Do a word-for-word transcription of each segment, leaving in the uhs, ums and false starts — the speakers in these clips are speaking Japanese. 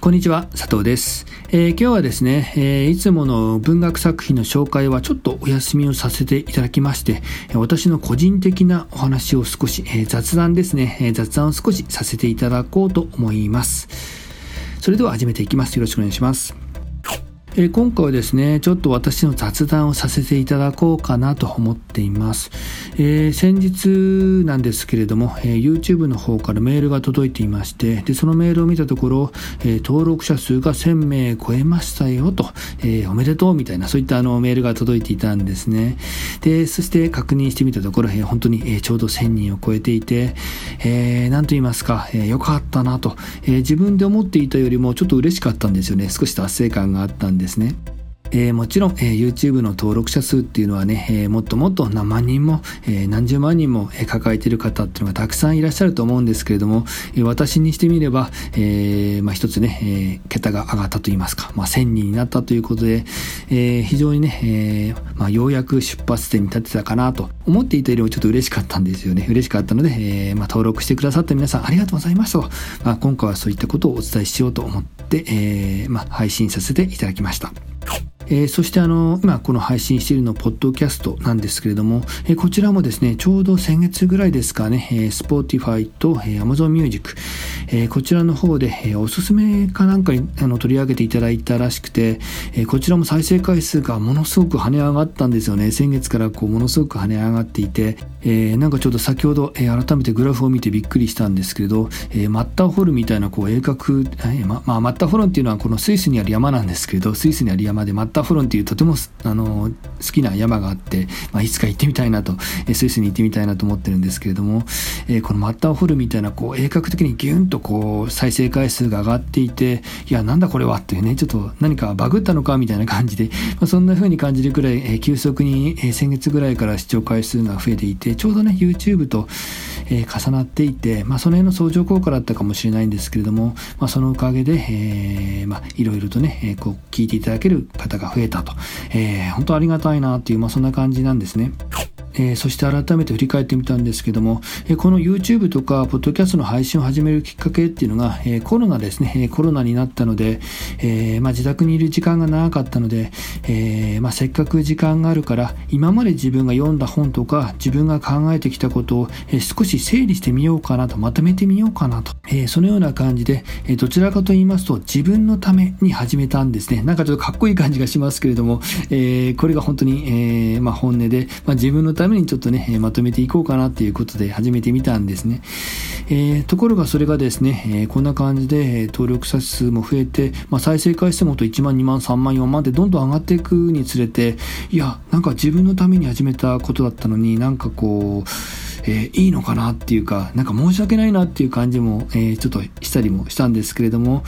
こんにちは、佐藤です、えー、今日はですね、えー、いつもの文学作品の紹介はちょっとお休みをさせていただきまして、私の個人的なお話を少し、えー、雑談ですね、えー、雑談を少しさせていただこうと思います。それでは始めていきます。よろしくお願いします。えー、今回はですね、ちょっと私の雑談をさせていただこうかなと思っています。えー、先日なんですけれども、えー、YouTube の方からメールが届いていまして、でそのメールを見たところ、えー、登録者数がせんめい超えましたよと、えー、おめでとうみたいな、そういったあのメールが届いていたんですね。で、そして確認してみたところ、えー、本当に、えー、ちょうどせんにんを超えていて、えー、なんと言いますか、えー、よかったなと、えー、自分で思っていたよりもちょっと嬉しかったんですよね。少し達成感があったんですですね。えー、もちろん、えー、YouTube の登録者数っていうのはね、えー、もっともっと何万人も、えー、何十万人も、えー、抱えている方っていうのがたくさんいらっしゃると思うんですけれども、えー、私にしてみれば、えーまあ、一つね、えー、桁が上がったといいますか、まあ、せんにんになったということで、えー、非常にね、えーまあ、ようやく出発点に立てたかなと思っていたよりもちょっと嬉しかったんですよね。嬉しかったので、えーまあ、登録してくださった皆さんありがとうございましたと、まあ、今回はそういったことをお伝えしようと思って、えーまあ、配信させていただきました。えー、そしてあの今この配信しているのポッドキャストなんですけれども、えー、こちらもですねちょうど先月ぐらいですかね、えー、Spotify と、えー、Amazon Music、えー、こちらの方で、えー、おすすめかなんかにあの取り上げていただいたらしくて、えー、こちらも再生回数がものすごく跳ね上がったんですよね。先月からこうものすごく跳ね上がっていて、えー、なんかちょっと先ほど、えー、改めてグラフを見てびっくりしたんですけれど、えー、マッターホルンみたいなこう鋭角、えーままあ、マッターホルンっていうのはこのスイスにある山なんですけれど、スイスにある山でマッターホルンマッターホルンっていうとてもあの好きな山があって、まあ、いつか行ってみたいなと、スイスに行ってみたいなと思ってるんですけれども、えー、このマッターホルンみたいなこう鋭角的にギュンとこう再生回数が上がっていて、いやなんだこれはっていうね、ちょっと何かバグったのかみたいな感じで、まあ、そんな風に感じるくらい、えー、急速に、えー、先月ぐらいから視聴回数が増えていて、ちょうどね YouTube と、えー、重なっていて、まあ、その辺の相乗効果だったかもしれないんですけれども、まあ、そのおかげで、えーまあ、いろいろとね、えー、こう聞いていただける方が増えたと、えー、本当ありがたいなという、まあ、そんな感じなんですね。えー、そして改めて振り返ってみたんですけども、えー、この YouTube とかポッドキャストの配信を始めるきっかけっていうのが、えー、コロナですね、えー、コロナになったので、えーまあ、自宅にいる時間が長かったので、えーまあ、せっかく時間があるから今まで自分が読んだ本とか自分が考えてきたことを、えー、少し整理してみようかなと、まとめてみようかなと、えー、そのような感じで、えー、どちらかと言いますと自分のために始めたんですね。なんかちょっとかっこいい感じがしますけれども、えー、これが本当に、えーまあ、本音で、まあ、自分のためためにちょっとねまとめていこうかなということで始めてみたんですね。えー、ところがそれがですね、えー、こんな感じで登録者数も増えて、まあ、再生回数もといちまんにまんさんまんよんまんってどんどん上がっていくにつれて、いやなんか自分のために始めたことだったのになんかこう、えー、いいのかなっていうか、なんか申し訳ないなっていう感じも、えー、ちょっとしたりもしたんですけれども、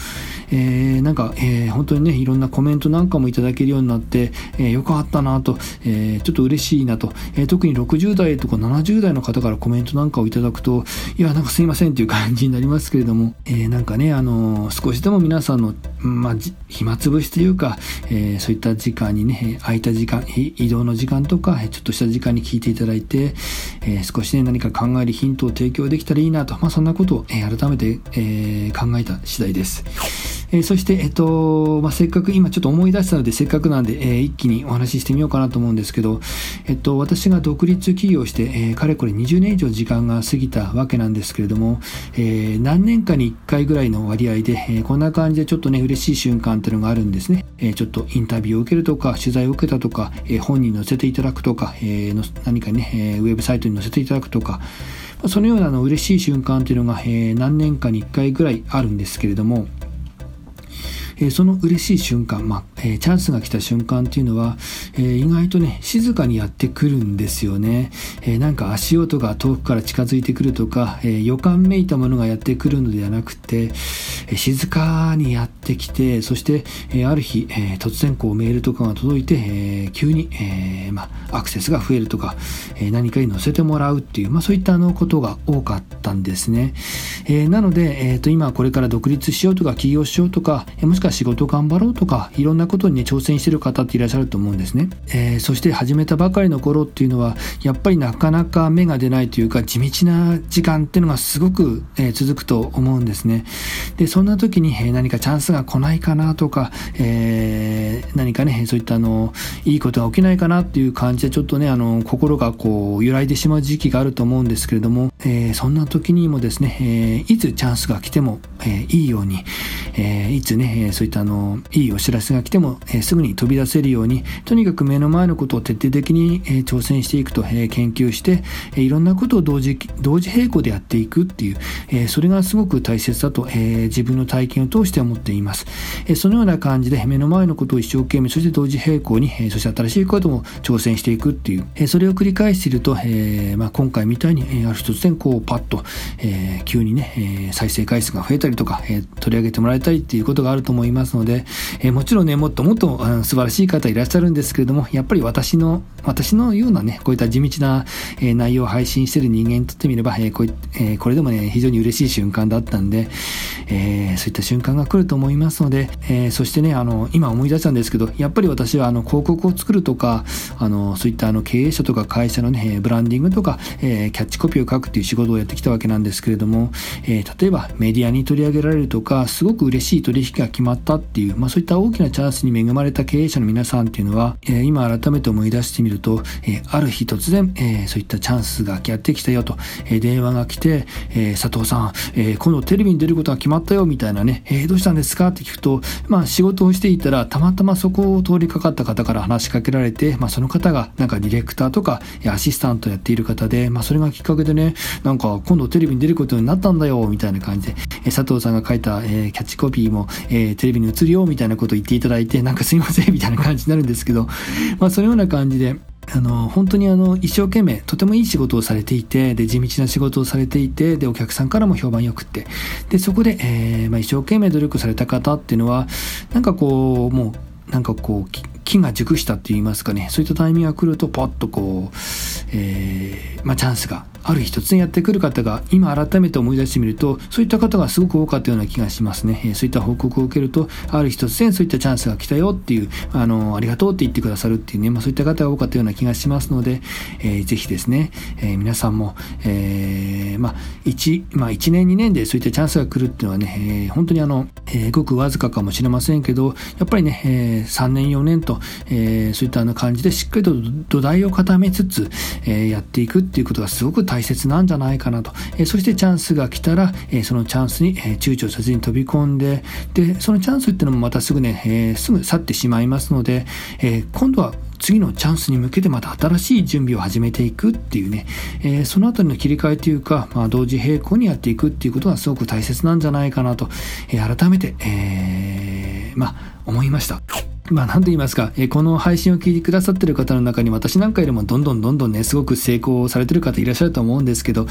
えー、なんか、えー、本当にねいろんなコメントなんかもいただけるようになって、えー、よかったなと、えー、ちょっと嬉しいなと、えー、特にろくじゅうだいとかななじゅうだいの方からコメントなんかをいただくと、いやなんかすいませんっていう感じになりますけれども、えー、なんかねあのー、少しでも皆さんの、まあ、暇つぶしというか、えー、そういった時間にね空いた時間、移動の時間とかちょっとした時間に聞いていただいて、えー、少しね何か考えるヒントを提供できたらいいなと、まあ、そんなことを改めて、えー、考えた次第です。えー、そして、えっとまあ、せっかく今ちょっと思い出したので、せっかくなんで、えー、一気にお話ししてみようかなと思うんですけど、えっと、私が独立起業して、えー、かれこれにじゅうねんいじょう時間が過ぎたわけなんですけれども、えー、何年かにいっかいぐらいの割合で、えー、こんな感じでちょっとね嬉しい瞬間っていうのがあるんですね。えー、ちょっとインタビューを受けるとか取材を受けたとか、えー、本に載せていただくとか、えー、の何かね、えー、ウェブサイトに載せていただくとか、そのようなの嬉しい瞬間っていうのが、えー、何年かにいっかいぐらいあるんですけれども、えー、その嬉しい瞬間、まあえー、チャンスが来た瞬間っていうのは、えー、意外とね静かにやってくるんですよね。えー、なんか足音が遠くから近づいてくるとか、えー、予感めいたものがやってくるのではなくて、えー、静かにやってきて、そして、えー、ある日、えー、突然こうメールとかが届いて、えー、急に、えーまあ、アクセスが増えるとか、えー、何かに載せてもらうっていう、まあ、そういったあのことが多かったんですね。えー、なので、えーと今これから独立しようとか起業しようとか、えー、もしかか仕事頑張ろうとか、いろんなことに、ね、挑戦してる方っていらっしゃると思うんですね、えー、そして始めたばかりの頃っていうのはやっぱりなかなか芽が出ないというか、地道な時間っていうのがすごく、えー、続くと思うんですね。でそんな時に、えー、何かチャンスが来ないかなとか、えー、何かねそういったあのいいことが起きないかなっていう感じでちょっとねあの心がこう揺らいでしまう時期があると思うんですけれども、えー、そんな時にもですね、えー、いつチャンスが来ても、えー、いいように、えー、いつねそういったあのいいお知らせが来ても、えー、すぐに飛び出せるように、とにかく目の前のことを徹底的に、えー、挑戦していくと、えー、研究して、えー、いろんなことを同時同時並行でやっていくっていう、えー、それがすごく大切だと、えー、自分の体験を通して思っています、えー、そのような感じで目の前のことを一生懸命、そして同時並行に、えー、そして新しいことも挑戦していくっていう、えー、それを繰り返していると、えーまあ、今回みたいに、えー、ある日突然こうパッと、えー、急にね、えー、再生回数が増えたりとか、えー、取り上げてもらえたりっていうことがあると思いますので、えー、もちろんねもっともっとあの素晴らしい方いらっしゃるんですけれども、やっぱり私の私のようなねこういった地道な、えー、内容を配信している人間にとってみれば、えー こ, ういえー、これでもね非常に嬉しい瞬間だったんで、えー、そういった瞬間が来ると思いますので、えー、そしてねあの今思い出したんですけど、やっぱり私はあの広告を作るとか、あのそういったあの経営者とか会社のねブランディングとか、えー、キャッチコピーを書くっていう仕事をやってきたわけなんですけれども、えー、例えばメディアに取り上げられるとか、すごく嬉しい取引が決まったっていう、まあ、そういった大きなチャンスに恵まれた経営者の皆さんっていうのは、えー、今改めて思い出してみると、えー、ある日突然、えー、そういったチャンスがやってきたよと、えー、電話が来て、えー、佐藤さん、えー、今度テレビに出ることが決まったよみたいなね、えー、どうしたんですかって聞くと、まあ、仕事をしていたらたまたまそこを通りかかった方から話しかけられて、まあ、その方がなんかディレクターとかアシスタントやっている方で、まあ、それがきっかけでね、なんか今度テレビに出ることになったんだよみたいな感じで、えー、佐藤さんが書いた、えー、キャッチコピーも、えー、テレビに映るよみたいなことを言っていただいて、なんかすいませんみたいな感じになるんですけど、まあそのような感じであの本当にあの一生懸命とてもいい仕事をされていて、で地道な仕事をされていて、でお客さんからも評判よくって、でそこで、えーまあ、一生懸命努力された方っていうのはなんかこうもうなんかこう木が熟したって言いますかね、そういったタイミングが来るとパッとこう、えーまあ、チャンスがある日突然やってくる方が今改めて思い出してみると、そういった方がすごく多かったような気がしますね、えー、そういった報告を受けると、ある日突然そういったチャンスが来たよっていう、あのー、ありがとうって言ってくださるっていうね、まあ、そういった方が多かったような気がしますので、えー、ぜひですね、えー、皆さんも、えーまあ 1, まあ、いちねんにねんでそういったチャンスが来るっていうのはね、えー、本当にあの、えー、ごくわずかかもしれませんけど、やっぱりね、えー、さんねんよねんと、えー、そういったあの感じでしっかりと土台を固めつつ、えー、やっていくっていうことがすごく大切です大切なんじゃないかなと、えー、そしてチャンスが来たら、えー、そのチャンスに、えー、躊躇せずに飛び込んで、でそのチャンスっていうのもまたすぐね、えー、すぐ去ってしまいますので、えー、今度は次のチャンスに向けてまた新しい準備を始めていくっていうね、えー、そのあたりの切り替えというか、まあ、同時並行にやっていくっていうことがすごく大切なんじゃないかなと、えー、改めて、えー、まあ思いました。まあ何と言いますか、えこの配信を聞いてくださってる方の中に私なんかよりもどんどんどんどんねすごく成功されてる方いらっしゃると思うんですけど、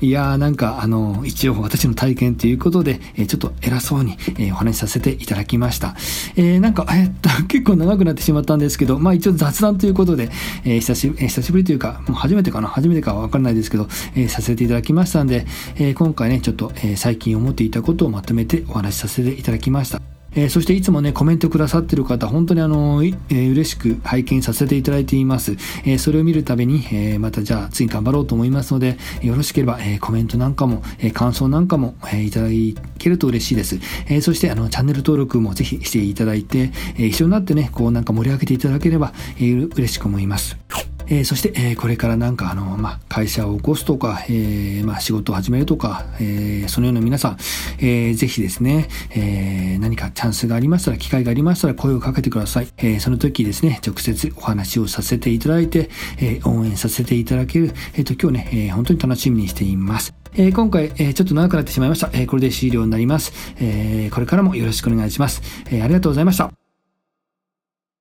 いやーなんかあの一応私の体験ということで、えちょっと偉そうに、えお話しさせていただきました、えー、なんかえっと結構長くなってしまったんですけど、まあ一応雑談ということで、えー、久し久しぶりというかもう初めてかな初めてかは分からないですけど、えー、させていただきましたんで、えー、今回ねちょっと、えー、最近思っていたことをまとめてお話しさせていただきました。えー、そしていつもねコメントくださってる方本当にあのー、えー、嬉しく拝見させていただいています、えー、それを見るたびに、えー、またじゃあ次頑張ろうと思いますので、よろしければ、えー、コメントなんかも、えー、感想なんかも、えー、いただけると嬉しいです、えー、そしてあのチャンネル登録もぜひしていただいて、えー、一緒になってねこうなんか盛り上げていただければ、えー、嬉しく思います。えー、そして、えー、これからなんかあの、まあ、会社を起こすとか、えーまあ、仕事を始めるとか、えー、そのような皆さん、えー、ぜひですね、えー、何かチャンスがありましたら、機会がありましたら声をかけてください。えー、その時ですね、直接お話をさせていただいて、えー、応援させていただける、えー、と今日ね、えー、本当に楽しみにしています。えー、今回、えー、ちょっと長くなってしまいました。えー、これで終了になります。えー、これからもよろしくお願いします。えー、ありがとうございました。